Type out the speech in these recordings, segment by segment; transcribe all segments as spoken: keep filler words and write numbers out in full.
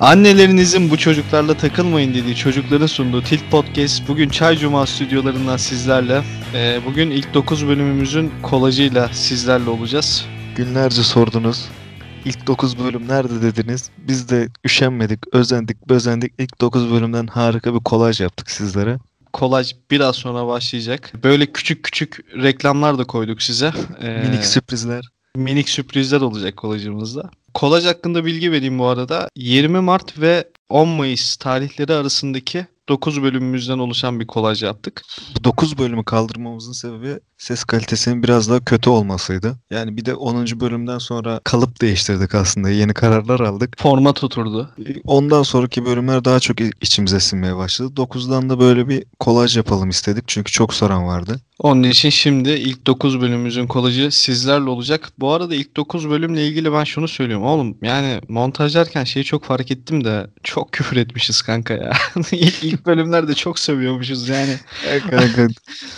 Annelerinizin bu çocuklarla takılmayın dediği çocuklara sunduğu Tilt Podcast bugün Çaycuma stüdyolarından sizlerle. Ee, bugün ilk dokuz bölümümüzün kolajıyla sizlerle olacağız. Günlerce sordunuz. İlk dokuz bölüm nerede dediniz? Biz de üşenmedik, özendik, bezendik. İlk dokuz bölümden harika bir kolaj yaptık sizlere. Kolaj biraz sonra başlayacak. Böyle küçük küçük reklamlar da koyduk size. Ee, minik sürprizler. Minik sürprizler olacak kolajımızda. Kolaj hakkında bilgi vereyim bu arada. yirmi Mart ve on Mayıs tarihleri arasındaki dokuz bölümümüzden oluşan bir kolaj yaptık. Bu dokuz bölümü kaldırmamızın sebebi ses kalitesinin biraz daha kötü olmasıydı. Yani bir de onuncu bölümden sonra kalıp değiştirdik aslında. Yeni kararlar aldık. Format oturdu. Ondan sonraki bölümler daha çok içimize sinmeye başladı. dokuzdan da böyle bir kolaj yapalım istedik. Çünkü çok soran vardı. Onun için şimdi ilk dokuz bölümümüzün kolajı sizlerle olacak. Bu arada ilk dokuz bölümle ilgili ben şunu söylüyorum. Oğlum yani montajlarken şeyi çok fark ettim de çok küfür etmişiz kanka ya. ilk, ilk bölümlerde çok sövüyormuşuz yani. Kanka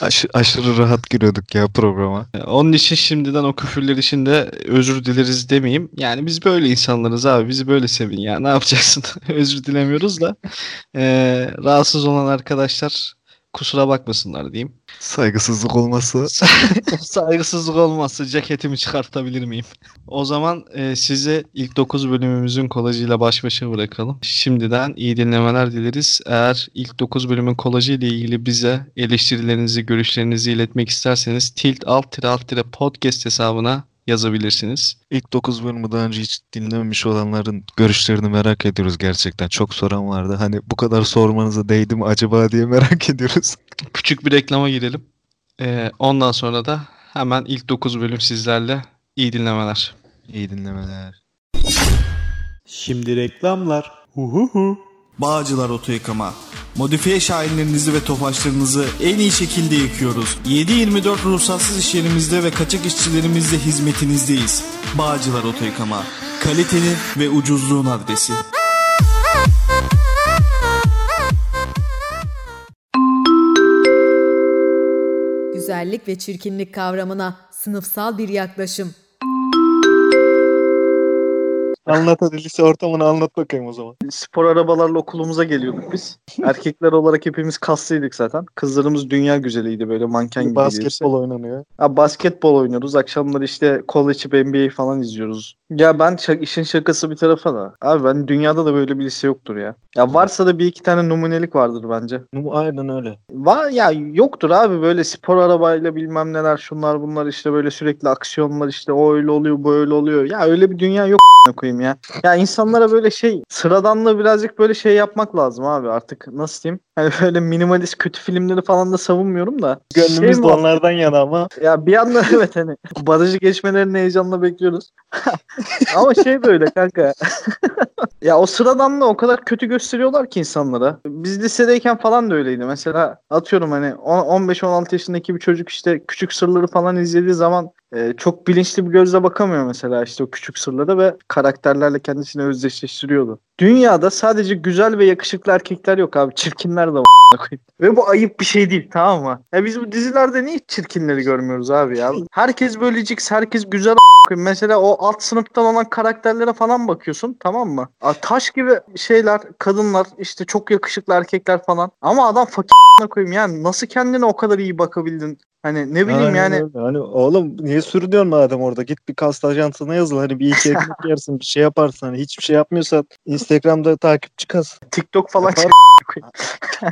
aş, aşırı rahat giriyorduk ya programa. Onun için şimdiden o küfürler için de özür dileriz demeyeyim. Yani biz böyle insanlarız abi. Bizi böyle sevin ya. Ne yapacaksın? Özür dilemiyoruz da. Ee, rahatsız olan arkadaşlar kusura bakmasınlar diyeyim. Saygısızlık olmazsa. Saygısızlık olmazsa ceketimi çıkartabilir miyim? O zaman e, sizi ilk dokuz bölümümüzün kolajıyla baş başa bırakalım. Şimdiden iyi dinlemeler dileriz. Eğer ilk dokuz bölümün kolajıyla ilgili bize eleştirilerinizi, görüşlerinizi iletmek isterseniz tilt alt podcast hesabına yazabilirsiniz. İlk dokuz bölümü daha önce hiç dinlememiş olanların görüşlerini merak ediyoruz gerçekten. Çok soran vardı. Hani bu kadar sormanıza değdi mi acaba diye merak ediyoruz. Küçük bir reklama girelim. Ee, ondan sonra da hemen ilk dokuz bölüm sizlerle. İyi dinlemeler. İyi dinlemeler. Şimdi reklamlar. Huhuhu. Bağcılar Oto Yıkama. Modifiye şahinlerinizi ve tofaşlarınızı en iyi şekilde yıkıyoruz. yedi yirmi dört ruhsatsız iş yerimizde ve kaçak işçilerimizle hizmetinizdeyiz. Bağcılar Oto Yıkama. Kalitenin ve ucuzluğun adresi. Güzellik ve çirkinlik kavramına sınıfsal bir yaklaşım. Anlat hadi, lise ortamını anlat bakayım o zaman. Spor arabalarla okulumuza geliyorduk biz. Erkekler olarak hepimiz kaslıydık zaten. Kızlarımız dünya güzeliydi böyle manken gibi. Basketbol oynanıyor. Ha, basketbol oynuyoruz. Akşamları işte kola içip N B A falan izliyoruz. Ya ben şak- işin şakası bir tarafa da. Abi ben dünyada da böyle bir lise yoktur ya. Ya varsa da bir iki tane numunelik vardır bence. Aynen öyle. Var ya, yoktur abi böyle spor arabayla bilmem neler şunlar bunlar işte böyle sürekli aksiyonlar işte o öyle oluyor bu öyle oluyor. Ya öyle bir dünya yok koyayım ya. Ya insanlara böyle şey sıradanlığı birazcık böyle şey yapmak lazım abi artık, nasıl diyeyim? Hani böyle minimalist kötü filmleri falan da savunmuyorum da. Gönlümüz şey onlardan yana ama. Ya bir yandan evet hani barajı geçmelerini heyecanla bekliyoruz. Ama şey böyle kanka. Ya o sıradanlığı o kadar kötü gösteriyorlar ki insanlara. Biz lisedeyken falan da öyleydi. Mesela atıyorum hani on beş on altı yaşındaki bir çocuk işte Küçük Sırları falan izlediği zaman Ee, çok bilinçli bir gözle bakamıyor mesela işte o Küçük Sırlara ve karakterlerle kendisini özdeşleştiriyordu. Dünyada sadece güzel ve yakışıklı erkekler yok abi. Çirkinler de var. Ve bu ayıp bir şey değil, tamam mı? Ya biz bu dizilerde niye çirkinleri görmüyoruz abi ya? Herkes böyle ciks, herkes güzel a**. Mesela o alt sınıftan olan karakterlere falan bakıyorsun, tamam mı? A, taş gibi şeyler, kadınlar, işte çok yakışıklı erkekler falan. Ama adam fakir a**ına koyayım yani. Nasıl kendine o kadar iyi bakabildin? Hani ne bileyim yani. yani. Hani oğlum niye sürünüyorsun madem orada? Git bir kast ajansına yazıl. Hani bir iki ekmek yersin, bir şey yaparsın. Hani hiçbir şey yapmıyorsan Instagram'da takipçi kas. TikTok falan çıkar.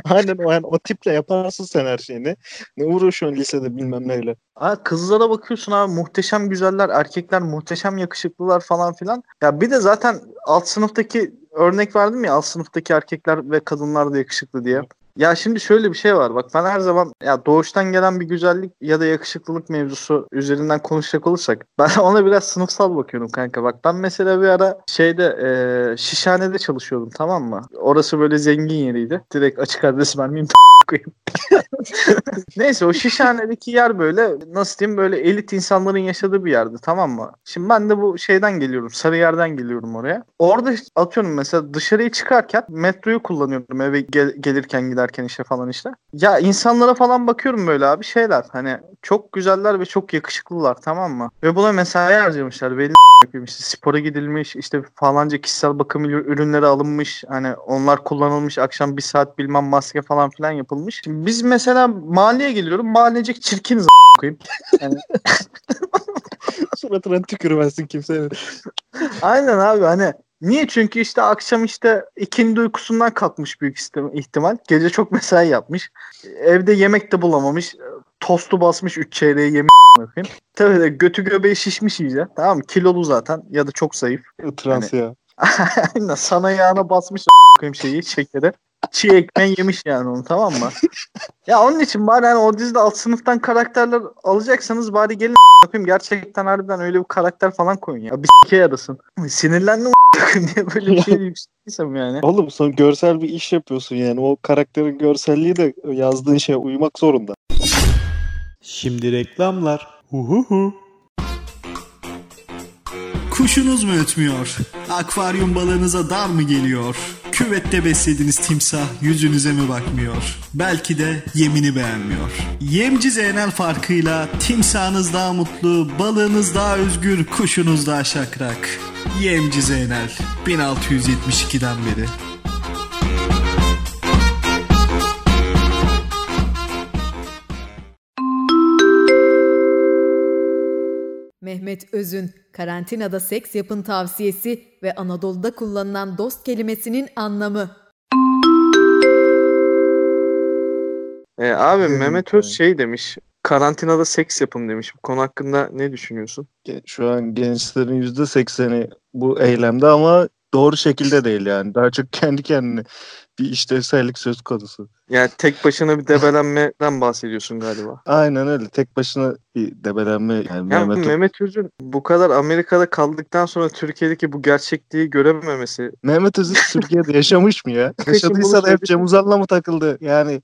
Aynen o, yani o tiple yaparsın sen her şeyini. Ne uğraşıyorsun lisede bilmem neyle. Ha, kızlara bakıyorsun abi, muhteşem güzeller, erkekler muhteşem yakışıklılar falan filan. Ya bir de zaten alt sınıftaki örnek verdim ya, alt sınıftaki erkekler ve kadınlar da yakışıklı diye. Ya şimdi şöyle bir şey var. Bak ben her zaman ya doğuştan gelen bir güzellik ya da yakışıklılık mevzusu üzerinden konuşacak olursak ben ona biraz sınıfsal bakıyorum kanka. Bak ben mesela bir ara şeyde e, Şişhane'de çalışıyordum, tamam mı? Orası böyle zengin yeriydi. Direkt açık adres vermeyeyim. Neyse o Şişhane'deki yer böyle nasıl diyeyim böyle elit insanların yaşadığı bir yerdi, tamam mı? Şimdi ben de bu şeyden geliyorum, Sarıyer'den geliyorum oraya. Orada atıyorum mesela dışarıya çıkarken metroyu kullanıyordum eve gel- gelirken giderken. giderken işte falan işte. Ya insanlara falan bakıyorum böyle abi, şeyler hani çok güzeller ve çok yakışıklılar, tamam mı? Ve buna mesai harcamışlar. Belli işte spora gidilmiş, işte falanca kişisel bakım ürünleri alınmış. Hani onlar kullanılmış, akşam bir saat bilmem maske falan filan yapılmış. Şimdi biz mesela mahalleye geliyorum. Mahallecek çirkin z*** koyayım. Yani... Suratına tükürmezsin kimseye. Aynen abi hani. Niye? Çünkü işte akşam işte ikindi uykusundan kalkmış büyük ihtimal. Gece çok mesai yapmış. Evde yemek de bulamamış. Tostu basmış üç çeyreği yemiş. Tabii de götü göbeği şişmiş iyice. Tamam mı? Kilolu zaten ya da çok zayıf. Trans hani... ya. Aynen. Sana yağına basmış şeyi, şekeri. Çiğ ekmeğin yemiş yani onu, tamam mı? Ya onun için bari hani o dizide alt sınıftan karakterler alacaksanız bari gelin yapayım. Gerçekten harbiden öyle bir karakter falan koyun ya. Bir s***ye yarasın. Sinirlendim diye böyle bir şey yükseltiysem yani. Oğlum sen görsel bir iş yapıyorsun yani. O karakterin görselliği de yazdığın şeye uymak zorunda. Şimdi reklamlar. Huhuhu. Kuşunuz mu ötmüyor? Akvaryum balığınıza dar mı geliyor? Küvette beslediğiniz timsah yüzünüze mi bakmıyor? Belki de yemini beğenmiyor. Yemci zeynel farkıyla timsahınız daha mutlu, balığınız daha özgür, kuşunuz daha şakrak. Yemci zeynel bin altı yüz yetmiş ikiden beri. Mehmet Öz'ün karantinada seks yapın tavsiyesi ve Anadolu'da kullanılan dost kelimesinin anlamı. E, abi hmm. Mehmet Öz şey demiş, karantinada seks yapın demiş. Bu konu hakkında ne düşünüyorsun? Şu an gençlerin yüzde sekseni bu eylemde ama doğru şekilde değil yani. Daha çok kendi kendine bir işlevsellik söz konusu. Yani tek başına bir debelenmeden bahsediyorsun galiba. Aynen öyle. Tek başına bir debelenme. Yani ya Mehmet, Mehmet Öz'ün bu kadar Amerika'da kaldıktan sonra Türkiye'deki bu gerçekliği görememesi. Mehmet Öz'ün Türkiye'de yaşamış mı ya? Yaşadıysa da hep Cem Uzan'la mı takıldı? Yani...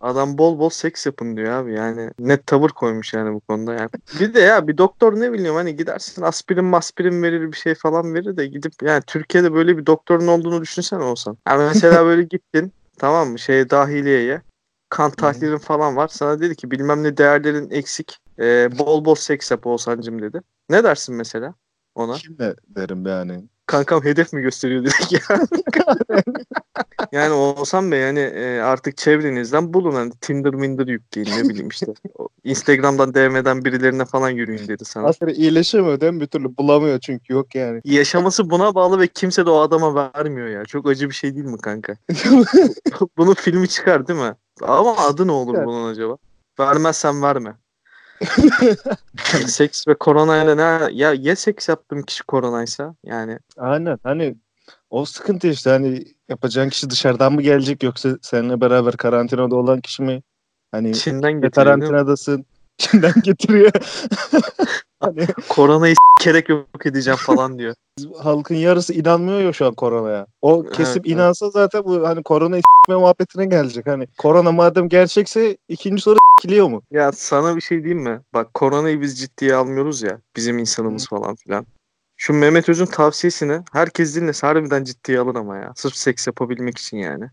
Adam bol bol seks yapın diyor abi yani. Net tavır koymuş yani bu konuda yani. Bir de ya bir doktor ne bileyim hani gidersin aspirin maspirin verir bir şey falan verir de gidip yani Türkiye'de böyle bir doktorun olduğunu düşünsene olsan. Yani mesela böyle gittin tamam mı şeye dahiliyeye kan tahlilin falan var. Sana dedi ki bilmem ne değerlerin eksik. Ee, bol bol seks yap Oğuzhan'cım dedi. Ne dersin mesela ona? Şimdi derim yani. Kankam hedef mi gösteriyor dedik ya. Yani Oğuzhan Bey yani artık çevrenizden bulun hani Tinder minder yükleyin ne bileyim işte. Instagram'dan D M'den birilerine falan yürüyün dedi sana. Aslında iyileşemiyor değil mi? Bir türlü bulamıyor çünkü yok yani. Yaşaması buna bağlı ve kimse de o adama vermiyor ya. Çok acı bir şey değil mi kanka? Bunun filmi çıkar değil mi? Ama adı ne olur bunun acaba? Vermezsen verme. Seks ve koronayla ne ya, ya seks yaptığım kişi koronaysa yani. Aynen hani o sıkıntı işte hani yapacağın kişi dışarıdan mı gelecek yoksa seninle beraber karantinada olan kişi mi? Hani Çin'den karantinadasın. Çin'den getiriyor. Hani koronayı s**kerek yok edeceğim falan diyor. Halkın yarısı inanmıyor ya şu an koronaya. O kesip evet, inansa evet. Zaten bu hani koronayı s**me muhabbetine gelecek. Hani korona madem gerçekse ikinci soru s**kiliyor mu? Ya sana bir şey diyeyim mi? Bak koronayı biz ciddiye almıyoruz ya. Bizim insanımız Hı. falan filan. Şu Mehmet Öz'ün tavsiyesini herkes dinlese harbiden ciddiye alır ama ya. Sırf seks yapabilmek için yani.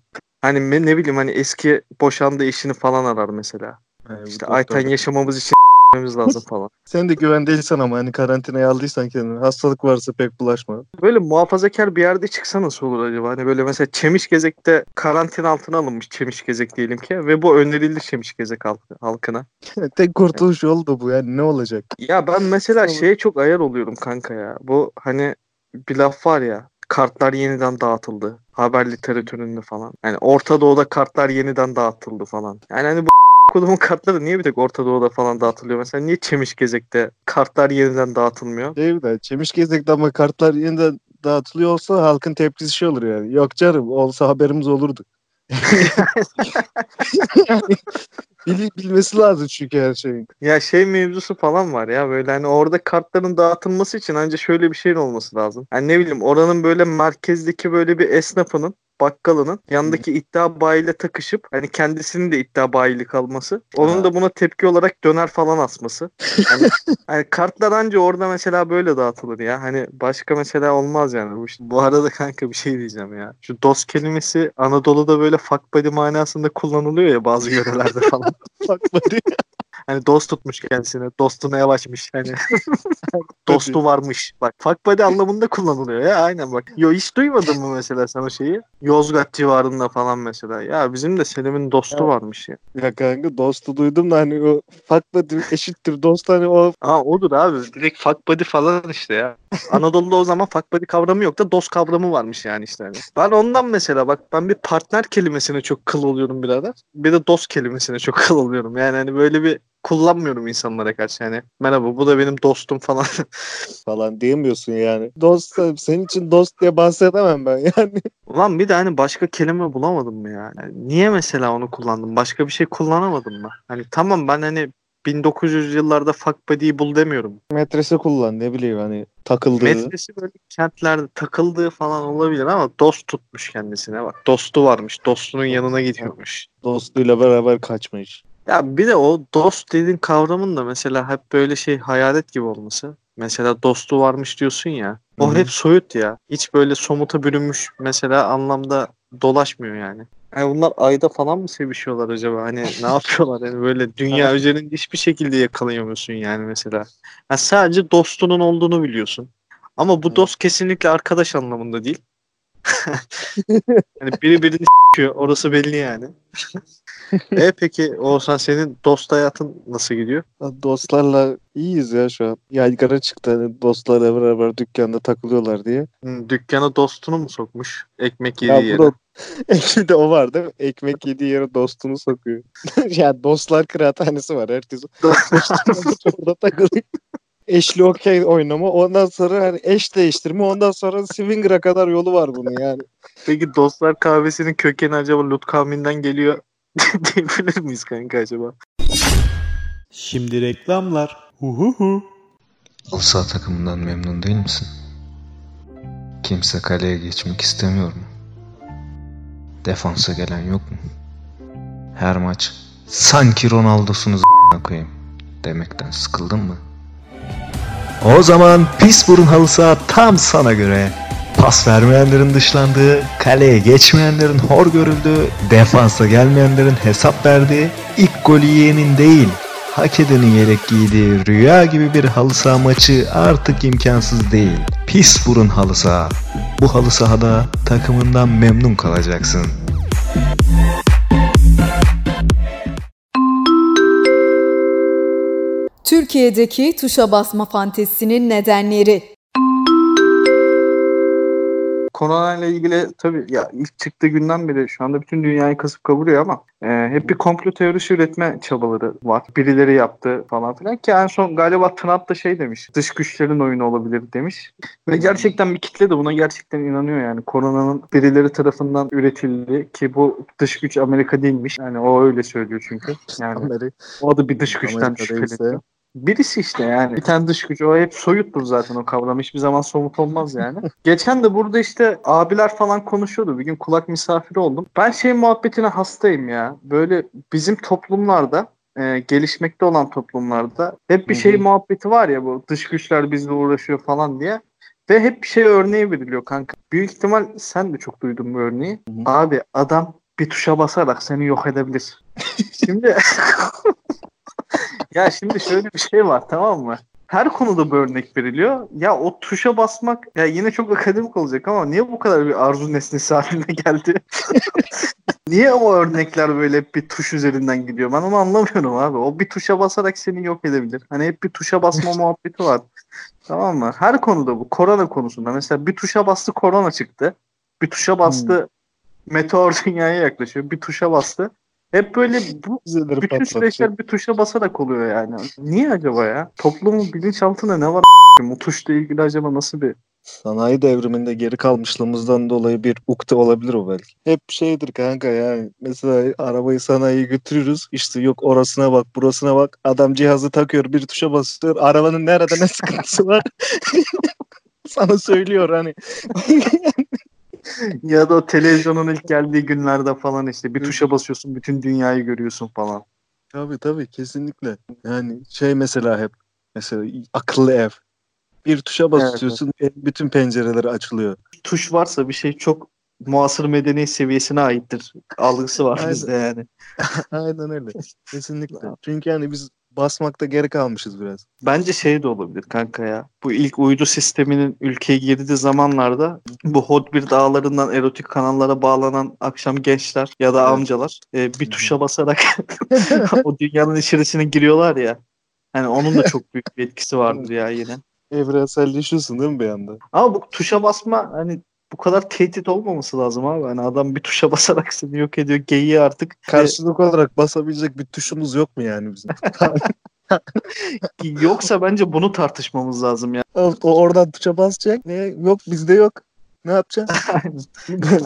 Hani ne bileyim hani eski boşandığı eşini falan arar mesela. Evet, işte Ayten yaşamamız için lazım falan. Sen de güvende değilsen ama hani karantinaya aldıysan kendini hastalık varsa pek bulaşma. Böyle muhafazakar bir yerde çıksa nasıl olur acaba? Hani böyle mesela Çemişgezek'te karantina altına alınmış Çemişgezek diyelim ki ve bu önerildi Çemişgezek halkına. Tek kurtuluş yani. Yolu da bu yani ne olacak? Ya ben mesela şeye çok ayar oluyorum kanka ya. Bu hani bir laf var ya. Kartlar yeniden dağıtıldı. Haber literatüründe falan. Yani Orta Doğu'da kartlar yeniden dağıtıldı falan. Yani hani bu kodumun kartları niye bir tek Orta Doğu'da falan dağıtılıyor? Mesela niye Çemişgezek'te kartlar yeniden dağıtılmıyor? Değil mi? Çemişgezek'te ama kartlar yeniden dağıtılıyor olsa halkın tepkisi şey olur yani. Yok canım olsa haberimiz olurdu. Yani, bil, bilmesi lazım çünkü her şeyin. Ya şey mevzusu falan var ya böyle hani orada kartların dağıtılması için ancak şöyle bir şeyin olması lazım. Yani ne bileyim oranın böyle merkezdeki böyle bir esnafının bakkalının yanındaki iddia bayiyle takışıp hani kendisinin de iddia bayili kalması. Onun ha. da buna tepki olarak döner falan asması. Hani, hani kartlar anca orada mesela böyle dağıtılır ya. Hani başka mesela olmaz yani. Bu arada kanka bir şey diyeceğim ya. Şu dost kelimesi Anadolu'da böyle fuck buddy manasında kullanılıyor ya bazı yörelerde falan. Fuck buddy. Hani dost tutmuş kendisini. Dostuna yavaşmış. Hani dostu varmış. Bak fuck buddy anlamında kullanılıyor ya. Aynen bak. Yo hiç duymadın mı mesela sen o şeyi? Yozgat civarında falan mesela. Ya bizim de Selim'in dostu ya, varmış ya. Ya kanka dostu duydum da hani o fuck buddy eşittir dost hani o. Ha odur abi. Direkt fuck buddy falan işte ya. Anadolu'da o zaman fuck buddy kavramı yok da dost kavramı varmış yani işte. Hani. Ben ondan mesela bak ben bir partner kelimesine çok kıl oluyorum birader. Bir de dost kelimesine çok kıl oluyorum. Yani hani böyle bir kullanmıyorum insanlara karşı yani. Merhaba bu da benim dostum falan. Falan diyemiyorsun yani. Dost senin için dost diye bahsedemem ben yani. Ulan bir de hani başka kelime bulamadım mı yani? Yani niye mesela onu kullandım? Başka bir şey kullanamadım mı? Hani tamam ben hani bin dokuz yüzlü yıllarda fuck buddy'yi bul demiyorum. Metresi kullan ne bileyim hani takıldığı. Metresi böyle kentlerde takıldığı falan olabilir ama dost tutmuş kendisine bak. Dostu varmış. Dostunun yanına gidiyormuş. Dostuyla beraber kaçmış. Ya bir de o dost dediğin kavramın da mesela hep böyle şey hayalet gibi olması. Mesela dostu varmış diyorsun ya. O Hı-hı. hep soyut ya. Hiç böyle somuta bürünmüş mesela anlamda dolaşmıyor yani. Yani bunlar ayda falan mı sevişiyorlar acaba? Hani ne yapıyorlar? Yani böyle dünya üzerinde hiçbir şekilde yakalayamıyorsun yani mesela. Yani sadece dostunun olduğunu biliyorsun. Ama bu Hı-hı. dost kesinlikle arkadaş anlamında değil. Yani biri birini s*****iyor. Orası belli yani. E peki Oğuzhan senin dost hayatın nasıl gidiyor? Dostlarla iyiyiz ya şu an. Yaygara çıktı hani dostlarla beraber dükkanda takılıyorlar diye. Hmm, dükkana dostunu mu sokmuş? Ekmek yediği ya, yere. Da... Ekşi de o var değil mi? Ekmek yediği yere dostunu sokuyor. Yani dostlar kıraathanesi var herkesin. Orada takılıyor. Eşli okey oynama. Ondan sonra hani eş değiştirme. Ondan sonra swinger'a kadar yolu var bunun yani. Peki dostlar kahvesinin kökeni acaba Lut kavminden geliyor diyebilir miyiz kanka acaba? Şimdi reklamlar. Huhuhu. Halı saha takımından memnun değil misin? Kimse kaleye geçmek istemiyor mu? Defansa gelen yok mu? Her maç sanki Ronaldo'sunuz a**ına koyayım demekten sıkıldın mı? O zaman Pisbury halı saha tam sana göre. Pas vermeyenlerin dışlandığı, kaleye geçmeyenlerin hor görüldüğü, defansa gelmeyenlerin hesap verdiği, ilk golü yiyenin değil, hak edenin yelek giydiği rüya gibi bir halı saha maçı artık imkansız değil. Pisbury halı saha. Bu halı sahada takımından memnun kalacaksın. Türkiye'deki tuşa basma fantezisinin nedenleri. Korona ile ilgili tabii ya ilk çıktığı günden beri şu anda bütün dünyayı kasıp kavuruyor ama e, hep bir komplo teorisi üretme çabaları var. Birileri yaptı falan filan ki en son galiba Trump da şey demiş, dış güçlerin oyunu olabilir demiş. Ve gerçekten bir kitle de buna gerçekten inanıyor yani. Koronanın birileri tarafından üretildi ki bu dış güç Amerika değilmiş. Yani o öyle söylüyor çünkü. Yani o da bir dış güçten şüpheleniyor. Birisi işte yani. Bir tane dış gücü. O hep soyuttur zaten o kavram. Hiçbir zaman somut olmaz yani. Geçen de burada işte abiler falan konuşuyordu. Bir gün kulak misafiri oldum. Ben şey muhabbetine hastayım ya. Böyle bizim toplumlarda e, gelişmekte olan toplumlarda hep bir şey muhabbeti var ya bu dış güçler bizle uğraşıyor falan diye. Ve hep bir şey örneği veriliyor kanka. Büyük ihtimal sen de çok duydun bu örneği. Hı-hı. Abi adam bir tuşa basarak seni yok edebilir. Şimdi... Ya şimdi şöyle bir şey var tamam mı? Her konuda bir örnek veriliyor. Ya o tuşa basmak ya yine çok akademik olacak ama niye bu kadar bir arzu nesnesi haline geldi? Niye o örnekler böyle hep bir tuş üzerinden gidiyor? Ben onu anlamıyorum abi. O bir tuşa basarak seni yok edebilir. Hani hep bir tuşa basma muhabbeti var. Tamam mı? Her konuda bu. Korona konusunda. Mesela bir tuşa bastı korona çıktı. Bir tuşa bastı hmm. meteor dünyaya yaklaşıyor. Bir tuşa bastı. Hep böyle bu Zedir bütün süreçler bir tuşa basarak oluyor yani. Niye acaba ya? Toplumun bilinçaltında ne var a**im? O tuşla ilgili acaba nasıl bir... Sanayi devriminde geri kalmışlığımızdan dolayı bir ukde olabilir o belki. Hep şeydir kanka yani. Mesela arabayı sanayiye götürürüz. İşte yok orasına bak burasına bak. Adam cihazı takıyor bir tuşa basıyor. Arabanın nerede ne sıkıntısı var? Sana söylüyor hani. Ya da o televizyonun ilk geldiği günlerde falan işte bir tuşa basıyorsun, bütün dünyayı görüyorsun falan. Tabii tabii, kesinlikle. Yani şey mesela hep mesela akıllı ev. Bir tuşa basıyorsun, evet, bütün pencereleri açılıyor. Tuş varsa bir şey çok muasır medeni seviyesine aittir. Algısı var bizde yani. Aynen öyle. Kesinlikle. Çünkü yani biz basmakta geri kalmışız biraz. Bence şey de olabilir kanka ya. Bu ilk uydu sisteminin ülkeye girdiği zamanlarda bu Hotbird dağlarından erotik kanallara bağlanan akşam gençler ya da amcalar e, bir tuşa basarak o dünyanın içerisine giriyorlar ya. Hani onun da çok büyük bir etkisi vardır ya yine. Evrenselleşiyorsun değil mi bir anda? Ama bu tuşa basma hani bu kadar tehdit olmaması lazım abi. Hani adam bir tuşa basarak seni yok ediyor. Geyiği artık. Karşılık olarak basabilecek bir tuşumuz yok mu yani bizim? Yoksa bence bunu tartışmamız lazım ya. O, o oradan tuşa basacak. Ne? Yok bizde yok. Ne yapacağız?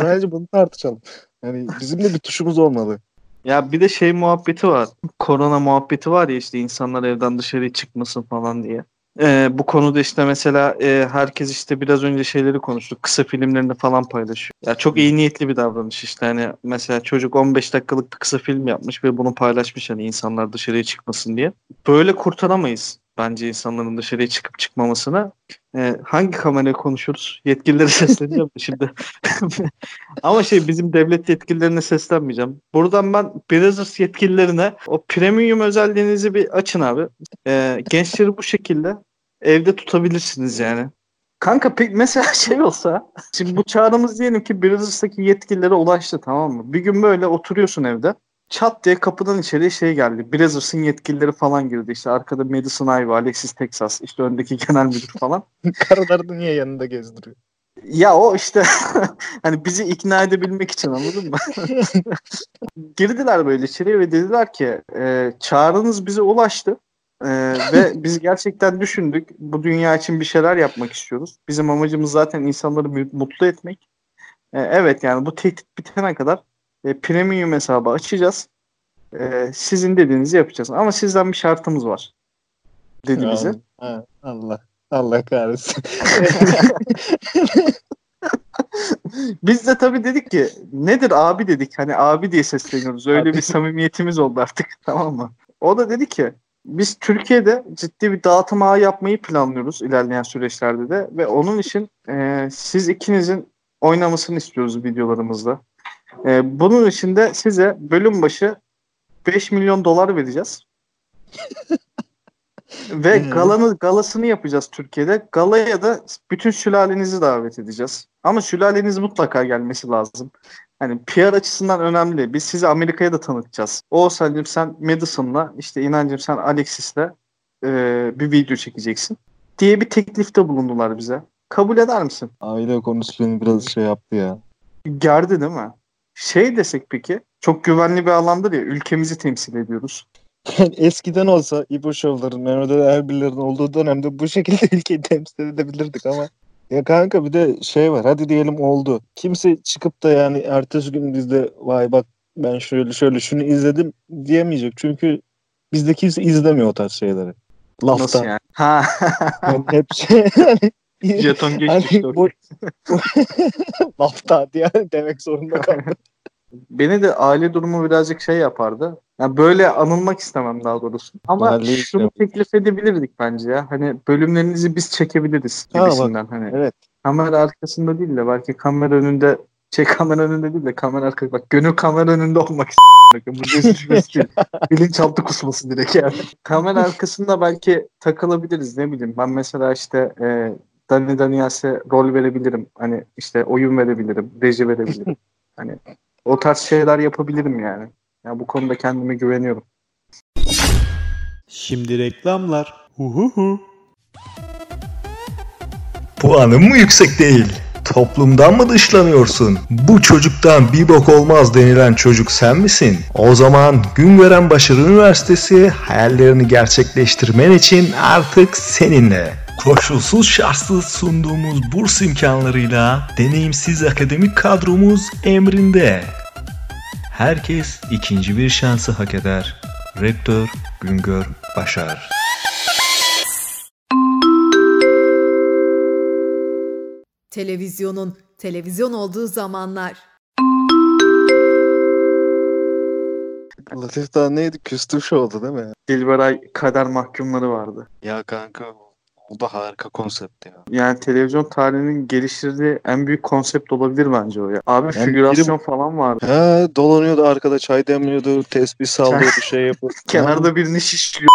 Bence bunu tartışalım. Yani bizim de bir tuşumuz olmalı. Ya bir de şey muhabbeti var. Korona muhabbeti var ya işte, insanlar evden dışarı çıkmasın falan diye. Ee, bu konuda işte mesela e, herkes işte biraz önce şeyleri konuştuk. Kısa filmlerini falan paylaşıyor. Ya çok iyi niyetli bir davranış işte. Hani mesela çocuk on beş dakikalık bir kısa film yapmış ve bunu paylaşmış hani insanlar dışarıya çıkmasın diye. Böyle kurtaramayız bence insanların dışarıya çıkıp çıkmamasına. Ee, hangi kameraya konuşuyoruz? Yetkililere sesleneceğim şimdi. Ama şey, bizim devlet yetkililerine seslenmeyeceğim. Buradan ben Brazos yetkililerine o premium özelliğinizi bir açın abi. Ee, gençleri bu şekilde evde tutabilirsiniz yani. Kanka pek mesela şey olsa, şimdi bu çağrımız diyelim ki Brazos'taki yetkililere ulaştı, tamam mı? Bir gün böyle oturuyorsun evde. Çat diye kapıdan içeri şey geldi. Brazos'un yetkilileri falan girdi. İşte arkada Madison Iowa, Alexis Texas, işte öndeki genel müdür falan. Karıları da niye yanında gezdiriyor? Ya o işte hani bizi ikna edebilmek için, anladın mı? Girdiler böyle içeriye ve dediler ki e, çağrınız bize ulaştı. Ee, ve biz gerçekten düşündük. Bu dünya için bir şeyler yapmak istiyoruz. Bizim amacımız zaten insanları mutlu etmek. Ee, evet yani bu tehdit bitene kadar e, premium hesabı açacağız. E, sizin dediğinizi yapacağız. Ama sizden bir şartımız var. Dedi ya, bize. Ha, Allah. Allah kahretsin. Biz de tabii dedik ki nedir abi dedik. Hani abi diye sesleniyoruz. Öyle abi. Bir samimiyetimiz oldu artık. Tamam mı? O da dedi ki biz Türkiye'de ciddi bir dağıtım ağı yapmayı planlıyoruz ilerleyen süreçlerde de ve onun için e, siz ikinizin oynamasını istiyoruz videolarımızda. E, bunun için de size bölüm başı beş milyon dolar vereceğiz. Ve galanı, galasını yapacağız Türkiye'de. Galaya da bütün sülalenizi davet edeceğiz. Ama sülaleniz mutlaka gelmesi lazım. Hani P R açısından önemli. Biz sizi Amerika'ya da tanıtacağız. Oğuzhan'cığım sen Madison'la, işte İnancığım sen Alexis'le e, bir video çekeceksin diye bir teklifte bulundular bize. Kabul eder misin? Aile konusu beni biraz şey yaptı ya. Gerdi değil mi? Şey desek peki, çok güvenli bir alandır ya, ülkemizi temsil ediyoruz. Yani eskiden olsa İbo Şovların, Mehmet Ali Erbil'lerin olduğu dönemde bu şekilde ülkeyi temsil edebilirdik ama... Ya kanka bir de şey var, hadi diyelim oldu. Kimse çıkıp da yani ertesi gün bizde vay bak ben şöyle şöyle şunu izledim diyemeyecek. Çünkü bizde kimse izlemiyor o tarz şeyleri. Laftan. Nasıl yani? Ha. Yani hep şey yani. Jeton geçmişti. Hani bu... Laftan diye demek zorunda kaldım. Beni de aile durumu birazcık şey yapardı. Yani böyle anılmak istemem daha doğrusu. Ama vallahi şunu işte teklif edebilirdik bence ya. Hani bölümlerinizi biz çekebiliriz gibisinden. Ha, hani. Evet. Kamera arkasında değil de belki kamera önünde, şey kamera önünde değil de kamera arkasında. Bak gönül kamera önünde olmak istiyor. Bilinçaltı kusması direkt yani. Kamera arkasında belki takılabiliriz, ne bileyim. Ben mesela işte e, Dani Daniyas'e rol verebilirim. Hani işte oyun verebilirim, reji verebilirim. Hani o tarz şeyler yapabilirim yani. Ya bu konuda kendime güveniyorum. Şimdi reklamlar. Huhuhu. Puanın mı yüksek değil? Toplumdan mı dışlanıyorsun? Bu çocuktan bir bok olmaz denilen çocuk sen misin? O zaman Güngören Başarı Üniversitesi hayallerini gerçekleştirmen için artık seninle. Koşulsuz şartsız sunduğumuz burs imkanlarıyla deneyimsiz akademik kadromuz emrinde. Herkes ikinci bir şansı hak eder. Rektör Güngör Başar. Televizyonun Televizyon olduğu zamanlar. Latif daha neydi? Küstüm şu oldu değil mi? Deliberay kader mahkumları vardı. Ya kanka o da harika konsept ya. Yani televizyon tarihinin geliştirdiği en büyük konsept olabilir bence o ya. Abi yani figürasyon biri... falan vardı. He, dolanıyordu arkada, çay demliyordu, tesbih sallıyordu, şey yapıyordu. Kenarda birini şişliyor.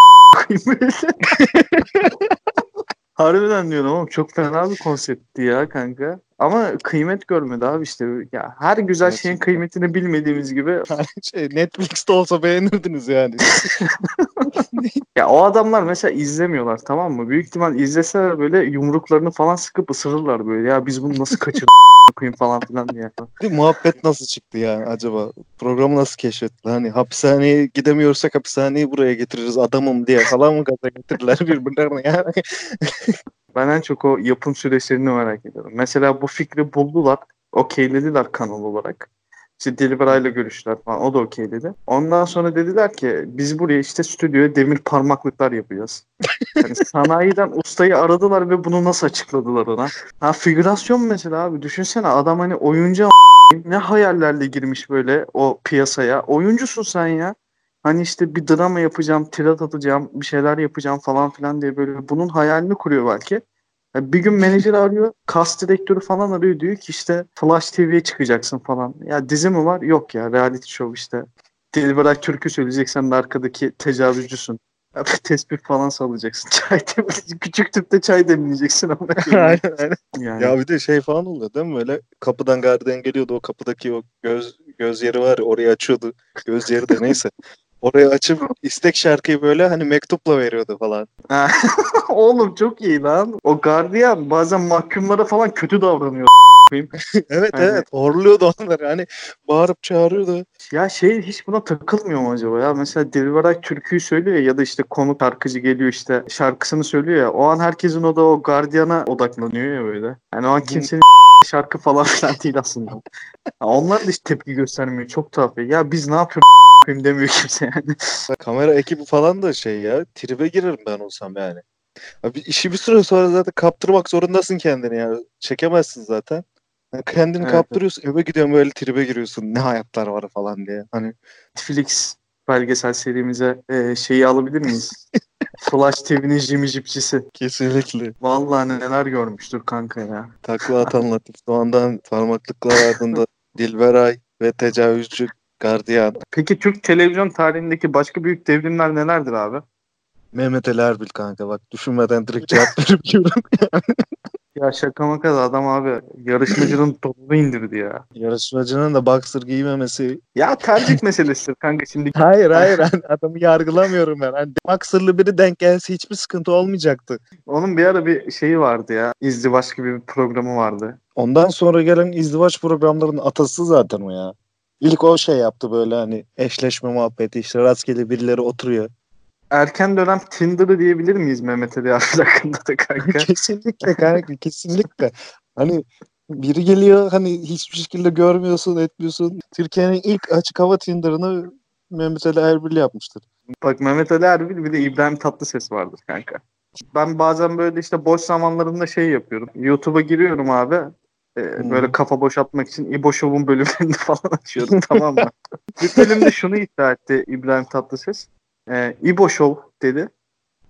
Harbiden diyorum ama çok fena bir konseptti ya kanka. Ama kıymet görmedi abi işte. Ya her güzel evet, şeyin kıymetini bilmediğimiz gibi. Şey, Netflix'te olsa beğenirdiniz yani. Ya o adamlar mesela izlemiyorlar, tamam mı? Büyük ihtimal izleseler böyle yumruklarını falan sıkıp ısırırlar böyle. Ya biz bunu nasıl kaçırdık koyayım falan filan diye. Muhabbet nasıl çıktı yani acaba? Programı nasıl keşfettiler? Hani hapishaneye gidemiyorsak hapishaneyi buraya getiririz adamım diye falan mı gaza getirdiler birbirlerine yani? Ben en çok o yapım süreçlerini merak ediyorum. Mesela bu fikri buldular, okeylediler kanal olarak. İşte Deliberay'la görüştüler falan, o da okeyledi. Ondan sonra dediler ki biz buraya işte stüdyoya demir parmaklıklar yapacağız. Yani sanayiden ustayı aradılar ve bunu nasıl açıkladılar ona? Ha figürasyon mesela abi, düşünsene adam hani oyuncu ne hayallerle girmiş böyle o piyasaya. Oyuncusun sen ya. Hani işte bir drama yapacağım, tirat atacağım, bir şeyler yapacağım falan filan diye böyle bunun hayalini kuruyor belki. Yani bir gün menajer arıyor, cast direktörü falan arıyor, diyor ki işte Flash T V'ye çıkacaksın falan. Ya dizi mi var? Yok ya, reality show işte. Deliberay türkü söyleyeceksen de arkadaki tecavüzcüsün. Tespih falan sallayacaksın. Çay demleyeceksin. Küçük tüpte çay demleyeceksin. Aynen aynen. Yani. Ya bir de şey falan oluyor değil mi? Böyle kapıdan gardiyan geliyordu, o kapıdaki o göz göz yeri var ya, orayı açıyordu. Göz yeri de neyse. Orayı açıp istek şarkıyı böyle hani mektupla veriyordu falan. Oğlum çok iyi lan. O gardiyan bazen mahkumlara falan kötü davranıyor. Evet hani... evet horluyordu onları hani, bağırıp çağırıyordu. Ya şey, hiç buna takılmıyor mu acaba ya? Mesela Deliberay türküyü söylüyor ya, ya da işte konuk şarkıcı geliyor işte şarkısını söylüyor ya. O an herkesin o da o gardiyana odaklanıyor ya böyle. Yani o an kimsenin şarkı falan filan değil aslında. Onlar da hiç tepki göstermiyor. Çok tuhaf ya. Ya biz ne yapıyoruz? Demiyor kimse yani. Kamera ekibi falan da şey ya, tribe girerim ben olsam yani. Abi işi bir süre sonra zaten kaptırmak zorundasın kendini yani. Çekemezsin zaten. Yani kendini evet, kaptırıyorsun evet. Eve gidiyorsun böyle tribe giriyorsun. Ne hayatlar var falan diye. Hani Netflix belgesel serimize e, şeyi alabilir miyiz? Flash T V'nin Jimmy Jipçisi. Kesinlikle. Vallahi neler görmüştür kanka ya. Takla atan Latif Doğan'dan parmaklıklar ardında Dilberay ve tecavüzcü gardiyan. Peki Türk televizyon tarihindeki başka büyük devrimler nelerdir abi? Mehmet Ali Erbil kanka, bak düşünmeden direkt cevap verip diyorum. Ya şaka maka da adam abi yarışmacının donunu indirdi ya. Yarışmacının da boxer giymemesi. Ya tercih meselesidir kanka şimdi. Hayır hayır adamı yargılamıyorum ben. Hani boxerlı biri denk gelse hiçbir sıkıntı olmayacaktı. Onun bir ara bir şeyi vardı ya. İzdivaç gibi bir programı vardı. Ondan sonra gelen izdivaç programlarının atası zaten o ya. İlk o şey yaptı böyle hani eşleşme muhabbeti, işte rastgele birileri oturuyor. Erken dönem Tinder'ı diyebilir miyiz Mehmet Ali Erbil hakkında da kanka? Kesinlikle kanka, kesinlikle. Hani biri geliyor hani hiçbir şekilde görmüyorsun, etmiyorsun. Türkiye'nin ilk açık hava Tinder'ını Mehmet Ali Erbil yapmıştır. Bak Mehmet Ali Erbil, bir de İbrahim Tatlıses vardır kanka. Ben bazen böyle işte boş zamanlarımda şey yapıyorum. YouTube'a giriyorum abi. Böyle hmm. kafa boşaltmak için İbo Show'un bölümlerini falan açıyorum, tamam mı? Bir bölümde şunu iddia etti İbrahim Tatlıses. Ee, İbo Show dedi,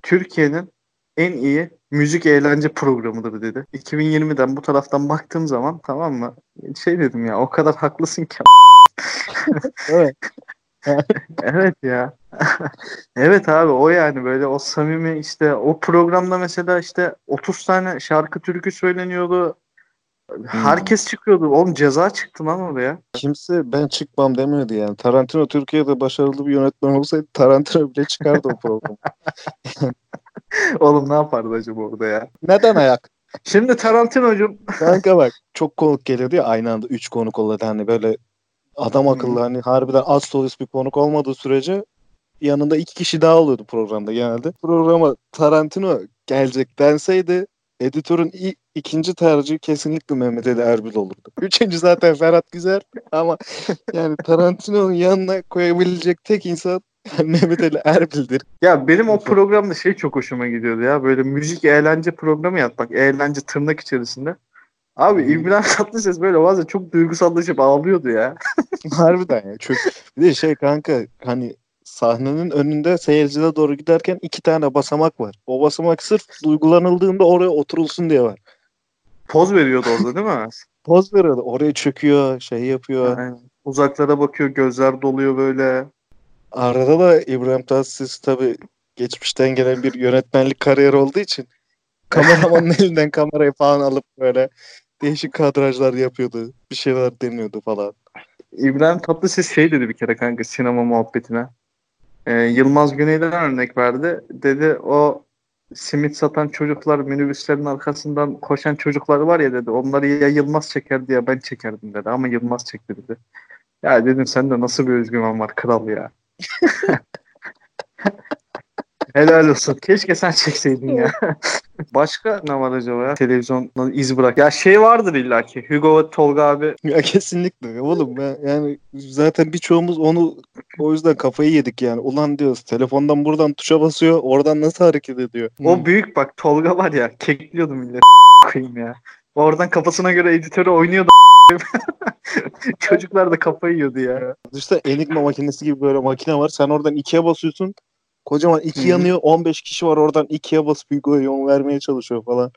Türkiye'nin en iyi müzik eğlence programıdır dedi. iki bin yirmiden bu taraftan baktığım zaman, tamam mı? Şey dedim ya, o kadar haklısın ki. Evet. Evet ya. Evet abi, o yani böyle o samimi işte o programda mesela işte otuz tane şarkı türkü söyleniyordu. Herkes hmm. çıkıyordu. Oğlum ceza çıktı lan oraya. Kimse ben çıkmam demiyordu yani. Tarantino Türkiye'de başarılı bir yönetmen olsaydı Tarantino bile çıkardı o programı. Oğlum ne yapardı acaba orada ya? Neden ayak? Şimdi Tarantino'cum. Kanka bak çok konuk geliyordu ya aynı anda. Üç konuk oldu hani böyle adam akıllı hmm. hani harbiden az solist bir konuk olmadığı sürece yanında iki kişi daha oluyordu programda genelde. Programa Tarantino gelecek denseydi editörün ilk İkinci tercihi kesinlikle Mehmet Ali Erbil olurdu. Üçüncü zaten Ferhat Güzel ama yani Tarantino'nun yanına koyabilecek tek insan Mehmet Ali Erbil'dir. Ya benim o programda şey çok hoşuma gidiyordu ya. Böyle müzik eğlence programı yap. Bak eğlence tırnak içerisinde. Abi İbrahim Tatlıses böyle bazen çok duygusallaşıp ağlıyordu ya. Harbiden ya. Çok... Bir de şey kanka, hani sahnenin önünde seyircilere doğru giderken iki tane basamak var. O basamak sırf duygulanıldığında oraya oturulsun diye var. Poz veriyordu orada değil mi? Poz veriyordu. Oraya çöküyor, şey yapıyor. Yani uzaklara bakıyor, gözler doluyor böyle. Arada da İbrahim Tatlıses tabii geçmişten gelen bir yönetmenlik kariyeri olduğu için kameramanın elinden kamerayı falan alıp böyle değişik kadrajlar yapıyordu. Bir şeyler deniyordu falan. İbrahim Tatlıses şey dedi bir kere kanka sinema muhabbetine. Ee, Yılmaz Güney'den örnek verdi. Dedi o simit satan çocuklar, minibüslerin arkasından koşan çocuklar var ya dedi. Onları ya Yılmaz çekerdi ya ben çekerdim dedi. Ama Yılmaz çekti dedi. Ya dedim sende nasıl bir özgüven var kral ya. Helal olsun. Keşke sen çekseydin ya. Başka ne var acaba ya? Televizyondan iz bırak. Ya şey vardır illaki. Hugo ve Tolga abi. Ya kesinlikle oğlum. Ben, yani zaten birçoğumuz onu o yüzden kafayı yedik yani. Ulan diyoruz telefondan buradan tuşa basıyor. Oradan nasıl hareket ediyor? O hmm. büyük bak Tolga var ya. Kekliyordum millet. Koyayım ya. Oradan kafasına göre editörü oynuyordu. Çocuklar da kafayı yiyordu ya. İşte Enigma makinesi gibi böyle makine var. Sen oradan ikiye basıyorsun. Kocaman iki hmm. yanıyor, on beş kişi var oradan ikiye basıp Hugo'ya yol vermeye çalışıyor falan.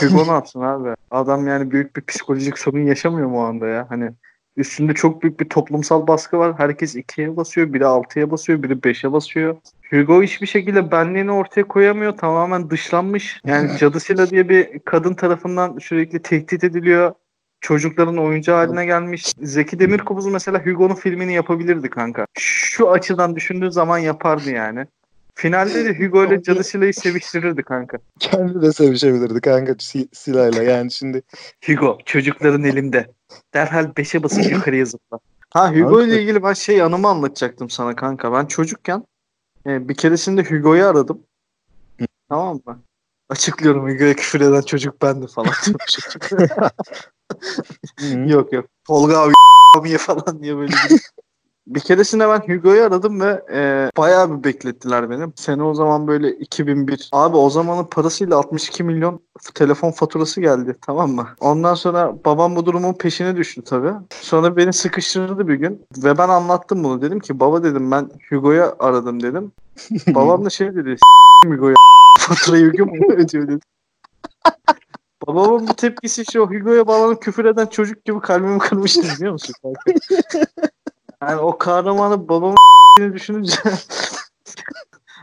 Hugo ne yapsın abi? Adam yani büyük bir psikolojik sorun yaşamıyor mu o anda ya? Hani üstünde çok büyük bir toplumsal baskı var. Herkes ikiye basıyor, biri altıya basıyor, biri beşe basıyor. Hugo hiçbir şekilde benliğini ortaya koyamıyor. Tamamen dışlanmış. Yani cadısıyla diye bir kadın tarafından sürekli tehdit ediliyor. Çocukların oyuncağı haline gelmiş. Zeki Demirkubuz mesela Hugo'nun filmini yapabilirdi kanka. Şu açıdan düşündüğü zaman yapardı yani. Finalde de Hugo ile Cadı Sila'yı seviştirirdi kanka. Kendi de sevişebilirdi kanka Sila'yla yani şimdi. Hugo çocukların elimde. Derhal beşe basıp yukarıya zıpla. Ha Hugo ile ilgili ben şey anımı anlatacaktım sana kanka. Ben çocukken bir keresinde Hugo'yu aradım. Tamam mı? Açıklıyorum Hugo'ya küfür eden çocuk bendi falan. Yok yok. Tolga abi abiye falan diye böyle. Bir keresinde ben Hugo'yu aradım ve e, bayağı bir beklettiler beni. Sene o zaman böyle iki bin bir. Abi o zamanın parasıyla altmış iki milyon telefon faturası geldi, tamam mı? Ondan sonra babam bu durumun peşine düştü tabii. Sonra beni sıkıştırdı bir gün ve ben anlattım bunu. Dedim ki baba dedim ben Hugo'yu aradım dedim. Babam da şey dedi Hugo'ya faturayı Hugo mu ödüyor dedi. Babamın bu tepkisi şu Hugo'ya bağlanıp küfür eden çocuk gibi kalbimi kırmıştı biliyor musun? Yani o kahramanı babamın düşününce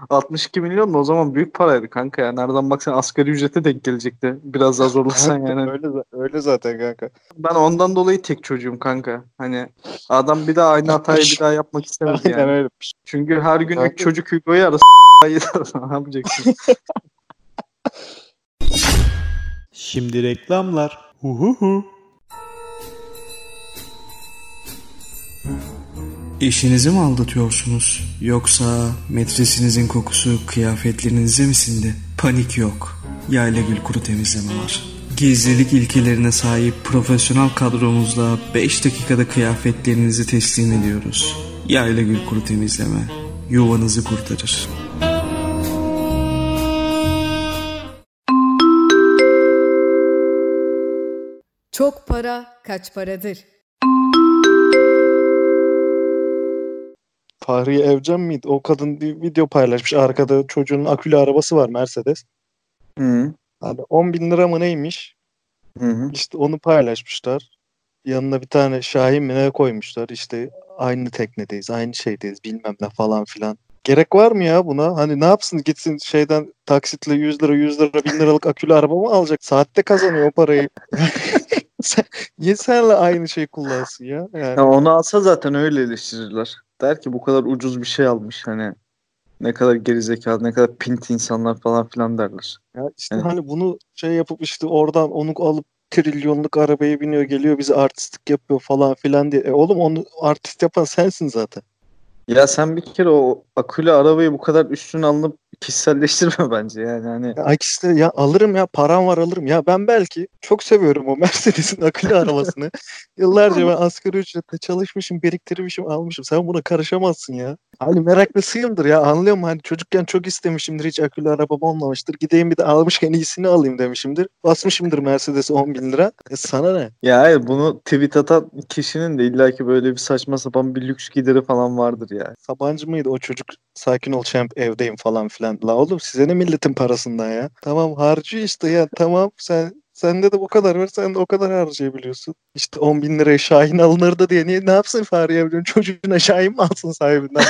altmış iki milyon da o zaman büyük paraydı kanka ya. Nereden baksan asgari ücrete denk gelecekti. Biraz daha zorlasan yani. Öyle, öyle zaten kanka. Ben ondan dolayı tek çocuğum kanka. Hani adam bir daha aynı hatayı bir daha yapmak istemedi yani. Aynen öyle. Çünkü her gün kanka. Üç çocuk Hugo'yu arasın. Ne yapacaksın? Şimdi reklamlar. Huhuhu. İşinizi mi aldatıyorsunuz? Yoksa metresinizin kokusu kıyafetlerinize mi sindi? Panik yok. Yaylagül kuru temizleme var. Gizlilik ilkelerine sahip profesyonel kadromuzla beş dakikada kıyafetlerinizi teslim ediyoruz. Yaylagül kuru temizleme yuvanızı kurtarır. Çok para kaç paradır? Fahri Evcen miydi? O kadın bir video paylaşmış. Arkada çocuğun akülü arabası var, Mercedes. Hı. Abi on bin lira mı neymiş? Hı hı. İşte onu paylaşmışlar. Yanına bir tane Şahin mi ne koymuşlar? İşte aynı teknedeyiz, aynı şeydeyiz bilmem ne falan filan. Gerek var mı ya buna? Hani ne yapsın? Gitsin şeyden taksitle yüz lira, yüz lira, bin liralık akülü araba mı alacak? Saatte kazanıyor o parayı. Sen, niye senle aynı şeyi kullansın ya? Yani. Ya onu alsa zaten öyle eleştirirler. Der ki bu kadar ucuz bir şey almış hani. Ne kadar gerizekalı, ne kadar pint insanlar falan filan derler. Ya işte yani. Hani bunu şey yapıp işte oradan onu alıp trilyonluk arabaya biniyor geliyor bize artistlik yapıyor falan filan diye. E oğlum onu artist yapan sensin zaten. Ya sen bir kere o akülü arabayı bu kadar üstüne alınıp Kişiselleştirme bence yani. Hani... Ya, kişisel, ya alırım ya, param var alırım. Ya ben belki çok seviyorum o Mercedes'in akülü arabasını. Yıllarca ben asgari ücretle çalışmışım, biriktirmişim, almışım. Sen buna karışamazsın ya. Hani meraklısıyımdır ya, anlıyor musun? Hani çocukken çok istemişimdir, hiç akülü arabam olmamıştır. Gideyim bir de almışken iyisini alayım demişimdir. Basmışımdır Mercedes'e on bin lira. E sana ne? Ya bunu tweet atan kişinin de illaki böyle bir saçma sapan bir lüks gideri falan vardır ya. Sabancı mıydı o çocuk? Sakin ol champ, evdeyim falan filan. La oğlum size ne milletin parasından ya? Tamam harcıyor işte ya, tamam sen... Sende de o kadar var, sen de o kadar harcayabiliyorsun. İşte on bin liraya Şahin alınırdı diye niye, ne yapsın Fahriye? Çocuğuna Şahin mi alsın sahibinden?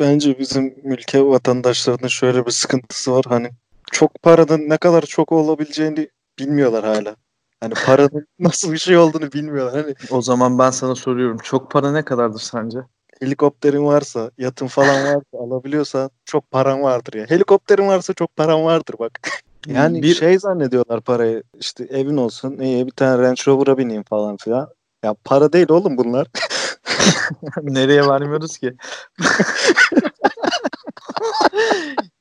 Bence bizim ülke vatandaşlarının şöyle bir sıkıntısı var. Hani çok paranın ne kadar çok olabileceğini bilmiyorlar hala. Hani paranın nasıl bir şey olduğunu bilmiyorlar. Hani... O zaman ben sana soruyorum. Çok para ne kadardır sence? Helikopterin varsa, yatın falan varsa, alabiliyorsan çok paran vardır ya. Helikopterin varsa çok paran vardır bak. Yani bir... şey zannediyorlar parayı, işte evin olsun, iyi bir tane Range Rover'a bineyim falan filan. Ya para değil oğlum bunlar. Nereye varmıyoruz ki?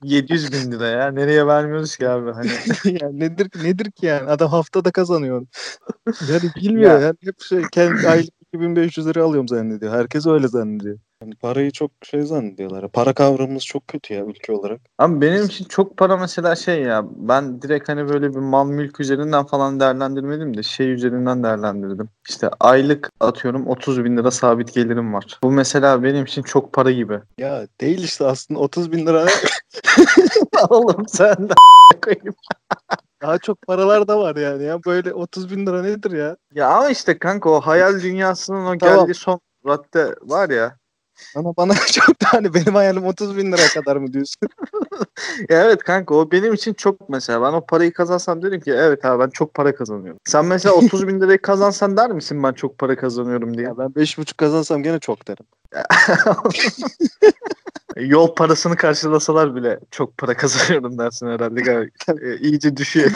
yedi yüz bin lira ya, nereye varmıyoruz ki abi? Hani... ya nedir nedir ki yani, adam haftada kazanıyor. Yani bilmiyor ya. Yani hep şey, kendi aylık iki bin beş yüz lira alıyorum zannediyor. Herkes öyle zannediyor. Yani parayı çok şey zannediyorlar. Para kavramımız çok kötü ya ülke olarak. Abi benim için çok para mesela şey ya, ben direkt hani böyle bir mal mülk üzerinden falan değerlendirmedim de şey üzerinden değerlendirdim. İşte aylık atıyorum otuz bin lira sabit gelirim var. Bu mesela benim için çok para gibi. Ya değil işte aslında otuz bin lira. Oğlum sen de koyayım. Daha çok paralar da var yani ya. Böyle otuz bin lira nedir ya? Ya ama işte kanka o hayal dünyasının o tamam. Geldiği son ratte var ya. Ama bana çok da hani benim hayalim otuz bin lira kadar mı diyorsun? Evet kanka o benim için çok mesela. Ben o parayı kazansam derim ki evet abi ben çok para kazanıyorum. Sen mesela otuz bin lirayı kazansan der misin ben çok para kazanıyorum diye? Ya ben beş buçuk kazansam gene çok derim. Yol parasını karşılasalar bile çok para kazanıyorum dersin herhalde. İyice düşüyor.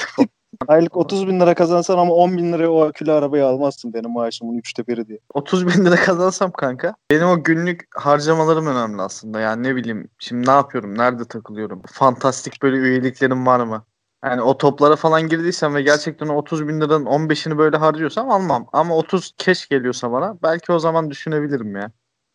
Aylık otuz bin lira kazansan ama on bin liraya o akülü arabayı almazsın benim maaşımın üçte biri diye. otuz bin lira kazansam kanka benim o günlük harcamalarım önemli aslında. Yani ne bileyim şimdi ne yapıyorum, nerede takılıyorum, fantastik böyle üyeliklerim var mı? Yani o toplara falan girdiysem ve gerçekten o otuz bin liranın on beşini böyle harcıyorsam almam. Ama otuz keş geliyorsa bana belki o zaman düşünebilirim ya.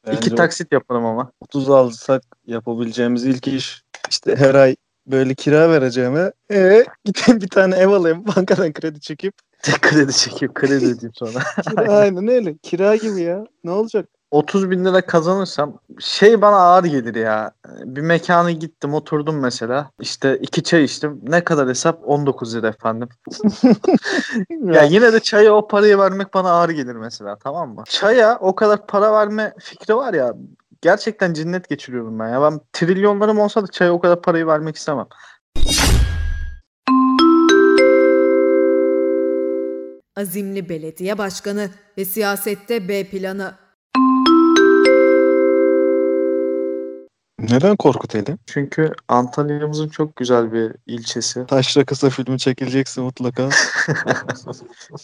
Bence İki taksit yaparım ama. otuz alsak yapabileceğimiz ilk iş işte her ay böyle kira vereceğime ee, gideyim bir tane ev alayım, bankadan kredi çekip. kredi çekip kredi ödeyeyim sonra. Kira, aynen öyle. Kira gibi ya. Ne olacak? otuz bin lira kazanırsam şey bana ağır gelir ya. Bir mekana gittim oturdum mesela. İşte iki çay içtim. Ne kadar hesap? on dokuz lira efendim. Ya yine de çaya o parayı vermek bana ağır gelir mesela, tamam mı? Çaya o kadar para verme fikri var ya. Gerçekten cinnet geçiriyorum ben ya. Ben trilyonlarım olsa da çaya o kadar parayı vermek istemem. Azimli belediye başkanı ve siyasette B planı. Neden korkutelim? Çünkü Antalya'mızın çok güzel bir ilçesi. Taşra kısa filmi çekilecekse mutlaka.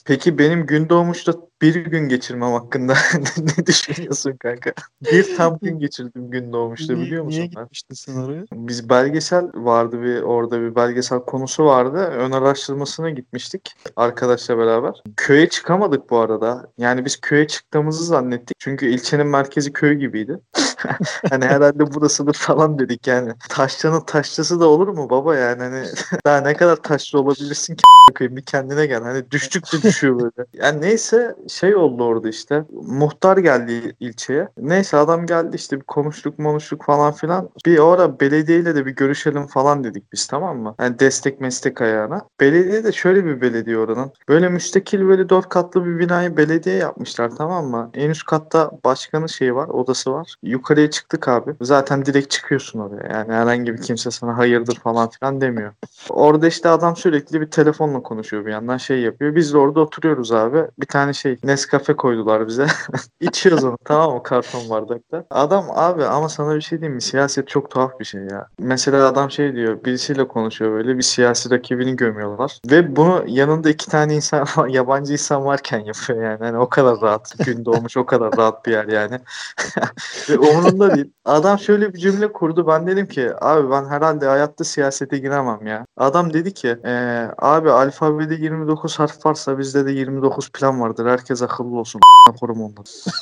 Peki benim Gündoğmuş'ta bir gün geçirmem hakkında ne düşünüyorsun kanka? Bir tam gün geçirdim Gündoğmuş'ta, biliyor musun? Niye gitmiştin sen oraya? Biz belgesel vardı bir orada bir belgesel konusu vardı. Ön araştırmasına gitmiştik arkadaşla beraber. Köye çıkamadık bu arada. Yani biz köye çıktığımızı zannettik. Çünkü ilçenin merkezi köy gibiydi. Hani herhalde burasıdır falan dedik yani. Taşçanın taşçası da olur mu baba yani? Hani daha ne kadar taşlı olabilirsin ki? Bir kendine gel. Hani düştükçe düşüyor böyle. Yani neyse şey oldu orada işte. Muhtar geldi ilçeye. Neyse adam geldi işte bir konuştuk konuştuk falan filan. Bir ara belediyeyle de bir görüşelim falan dedik biz, tamam mı? Yani destek meslek ayağına. Belediye de şöyle bir belediye oranın. Böyle müstakil böyle dört katlı bir binayı belediye yapmışlar, tamam mı? En üst katta başkanın şeyi var, odası var. Yukarıya çıktık abi. Zaten direkt çıkıyorsun oraya. Yani herhangi bir kimse sana hayırdır falan filan demiyor. Orada işte adam sürekli bir telefonla konuşuyor bir yandan, şey yapıyor. Biz de orada oturuyoruz abi. Bir tane şey Nescafe koydular bize. İçiyoruz onu, tamam mı? Karton bardakta. Adam abi ama sana bir şey diyeyim mi? Siyaset çok tuhaf bir şey ya. Mesela adam şey diyor. Birisiyle konuşuyor böyle. Bir siyasi rakibini gömüyorlar. Ve bunu yanında iki tane insan yabancı insan varken yapıyor yani. Hani o kadar rahat. Gündoğmuş o kadar rahat bir yer yani. Ve umurunda değil. Adam şöyle bir cümle kurdu. Ben dedim ki abi ben herhalde hayatta siyasete giremem ya. Adam dedi ki ee, abi alfabede yirmi dokuz harf varsa bizde de yirmi dokuz plan vardır. Herkes akıllı olsun. Korum onları.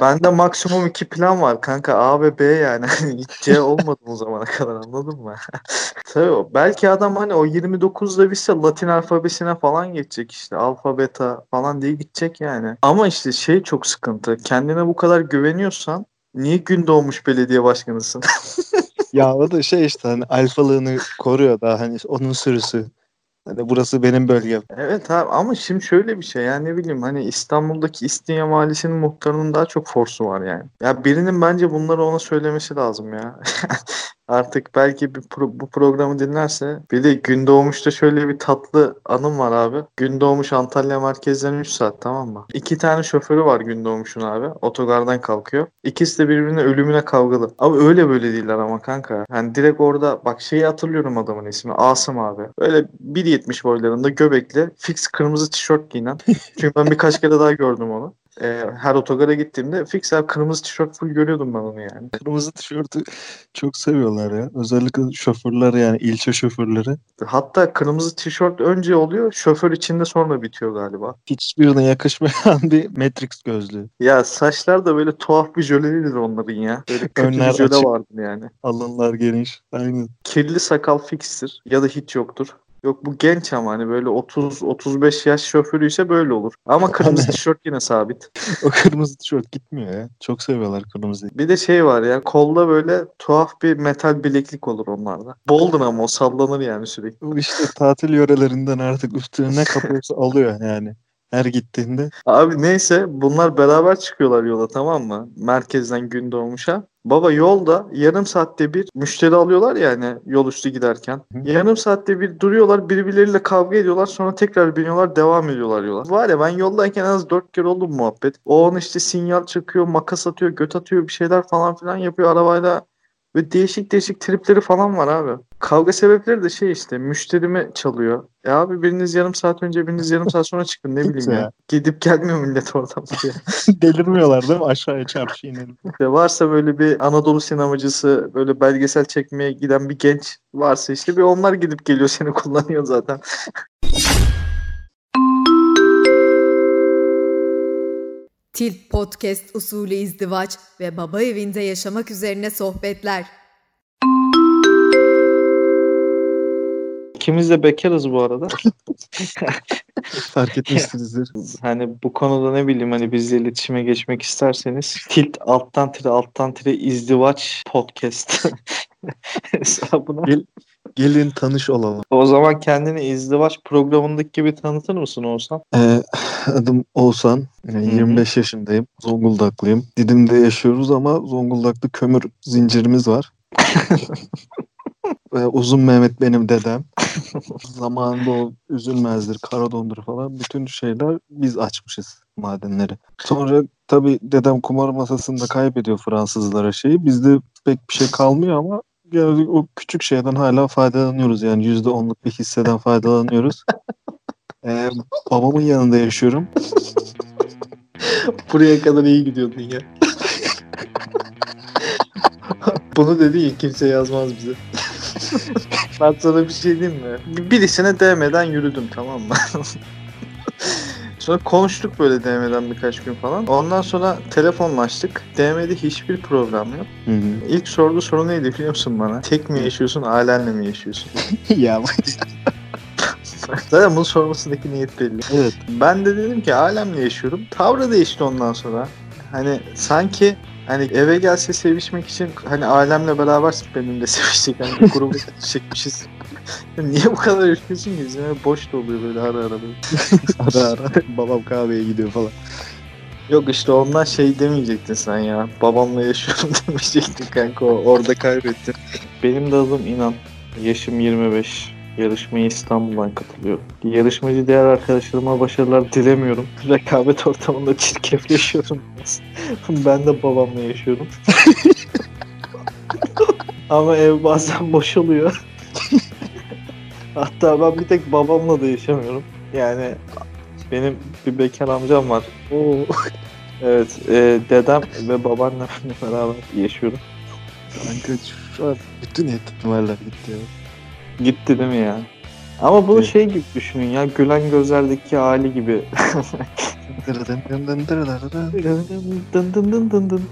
Bende maksimum iki plan var kanka. A ve B yani. Hiç C olmadı o zamana kadar, anladın mı? Tabii belki adam hani o yirmi dokuzda bitse Latin alfabesine falan geçecek işte. Alfa, beta falan diye gidecek yani. Ama işte şey çok sıkıntı. Kendine bu kadar güveniyorsan niye Gündoğmuş belediye başkanısın? Ya o da şey işte hani alfalığını koruyor da hani onun sürüsü. Hani burası benim bölgem. Evet abi ama şimdi şöyle bir şey yani ne bileyim hani İstanbul'daki İstinye Mahallesi'nin muhtarının daha çok forsu var yani. Ya birinin bence bunları ona söylemesi lazım ya. Artık belki bir pro- bu programı dinlerse. Bir de Gündoğmuş'ta şöyle bir tatlı anım var abi. Gündoğmuş Antalya merkezden üç saat, tamam mı? İki tane şoförü var Gündoğmuş'un abi. Otogardan kalkıyor. İkisi de birbirine ölümüne kavgalı. Abi öyle böyle değiller ama kanka. Yani direkt orada bak şeyi hatırlıyorum, adamın ismi Asım abi. Öyle bir yetmiş boylarında, göbekli, fix kırmızı tişört giyinen. Çünkü ben birkaç kere daha gördüm onu. Her otogara gittiğimde fix abi kırmızı tişört full görüyordum ben onu yani. Kırmızı tişörtü çok seviyorlar ya. Özellikle şoförler yani ilçe şoförleri. Hatta kırmızı tişört önce oluyor, şoför içinde sonra bitiyor galiba. Hiçbirine yakışmayan bir Matrix gözlüğü. Ya saçlar da böyle tuhaf bir jölelidir onların ya. Böyle kötü bir jöle vardı yani. Alınlar geniş. Aynen. Kirli sakal fixtir ya da hiç yoktur. Yok bu genç ama hani böyle otuz otuz beş yaş şoförü ise böyle olur. Ama kırmızı tişört yine sabit. O kırmızı tişört gitmiyor ya. Çok seviyorlar kırmızıyı. Bir de şey var ya, kolda böyle tuhaf bir metal bileklik olur onlarda. Boldur ama o sallanır yani sürekli. Bu işte tatil yörelerinden artık üstüne ne kapıyorsa alıyor yani. Her gittiğinde. Abi neyse bunlar beraber çıkıyorlar yola, tamam mı? Merkezden Gündoğmuş'a. Baba yolda yarım saatte bir müşteri alıyorlar yani yol üstü giderken. Hı. Yarım saatte bir duruyorlar, birbirleriyle kavga ediyorlar, sonra tekrar biniyorlar, devam ediyorlar yola. Var ya ben yoldayken en az dört kere oldu muhabbet. O an işte sinyal çakıyor, makas atıyor, göt atıyor, bir şeyler falan filan yapıyor arabayla. Ve değişik değişik tripleri falan var abi. Kavga sebepleri de şey işte, müşterimi çalıyor. E abi biriniz yarım saat önce, biriniz yarım saat sonra çıkın, ne bileyim ya. Gidip gelmiyor millet oradan diye. Delirmiyorlar değil mi? Aşağıya çarşı inelim. İşte varsa böyle bir Anadolu sinemacısı, böyle belgesel çekmeye giden bir genç varsa işte bir onlar gidip geliyor, seni kullanıyor zaten. Tilt Podcast usulü izdivaç ve baba evinde yaşamak üzerine sohbetler. İkimiz de bekarız bu arada. Fark etmişsinizdir. Hani bu konuda ne bileyim hani bizle iletişime geçmek isterseniz tilt alttan tire alttan tire izdivaç podcast hesabına. Gel, gelin tanış olalım. O zaman kendini izdivaç programındaki gibi tanıtır mısın Oğuzhan? Ee, adım Oğuzhan. yirmi beş yaşındayım. Zonguldaklıyım. Didim'de yaşıyoruz ama Zonguldak'ta kömür zincirimiz var. Uzun Mehmet benim dedem. Zamanında o üzülmezdir, kara dondur falan. Bütün şeyler biz açmışız madenleri. Sonra tabii dedem kumar masasında kaybediyor Fransızlara şeyi. Bizde pek bir şey kalmıyor ama yani o küçük şeyden hala faydalanıyoruz. Yani yüzde onluk bir hisseden faydalanıyoruz. ee, babamın yanında yaşıyorum. Buraya kadar iyi gidiyordun ya. Bunu dediği kimse yazmaz bize. Ben sana bir şey diyeyim mi? Birisine D M'den yürüdüm, tamam mı? Sonra konuştuk böyle D M'den birkaç gün falan. Ondan sonra telefonlaştık. D M'de hiçbir problem yok. Hı hı. İlk sorduğu soru neydi biliyor musun bana? Tek mi yaşıyorsun, ailenle mi yaşıyorsun? Ya zaten bunun sormasındaki niyet belli. Evet. Ben de dedim ki ailemle yaşıyorum. Tavrı değişti ondan sonra. Hani sanki hani eve gelse sevişmek için hani ailemle berabersin, benimle sevişecek. Hani bir grubu çekmişiz. Niye bu kadar ürküyorsun ki? Bizim yani boş da oluyor böyle ara ara. Ara ara. Babam kahveye gidiyor falan. Yok işte ondan şey demeyecektin sen ya. Babamla yaşıyorum demeyecektin kanka. Orada kaybettin. Benim de adım İnan. Yaşım yirmi beş. Yarışmaya İstanbul'dan katılıyorum. Yarışmacı diğer arkadaşlarıma başarılar dilemiyorum. Rekabet ortamında çirkefleşiyorum. Ben de babamla yaşıyorum. Ama ev bazen boş oluyor. Hatta ben bir tek babamla da yaşamıyorum. Yani benim bir bekar amcam var. Oo. Evet, e, dedem ve babaannemle beraber yaşıyorum. Kanka şu an bütün ihtimaller gitti ya. Gitti değil mi ya? Ama bu şey gibi düşünün ya, Gülen Gözler'deki hali gibi.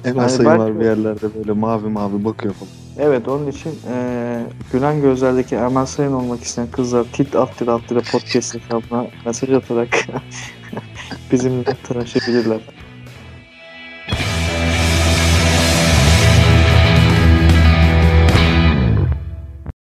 Eman sayım var bir yerlerde böyle mavi mavi bakıyor falan. Evet, onun için e, Gülen Gözler'deki Eman Sayın olmak isteyen kızlar tit attır attır podcast hesabına mesaj atarak bizimle tanışabilirler.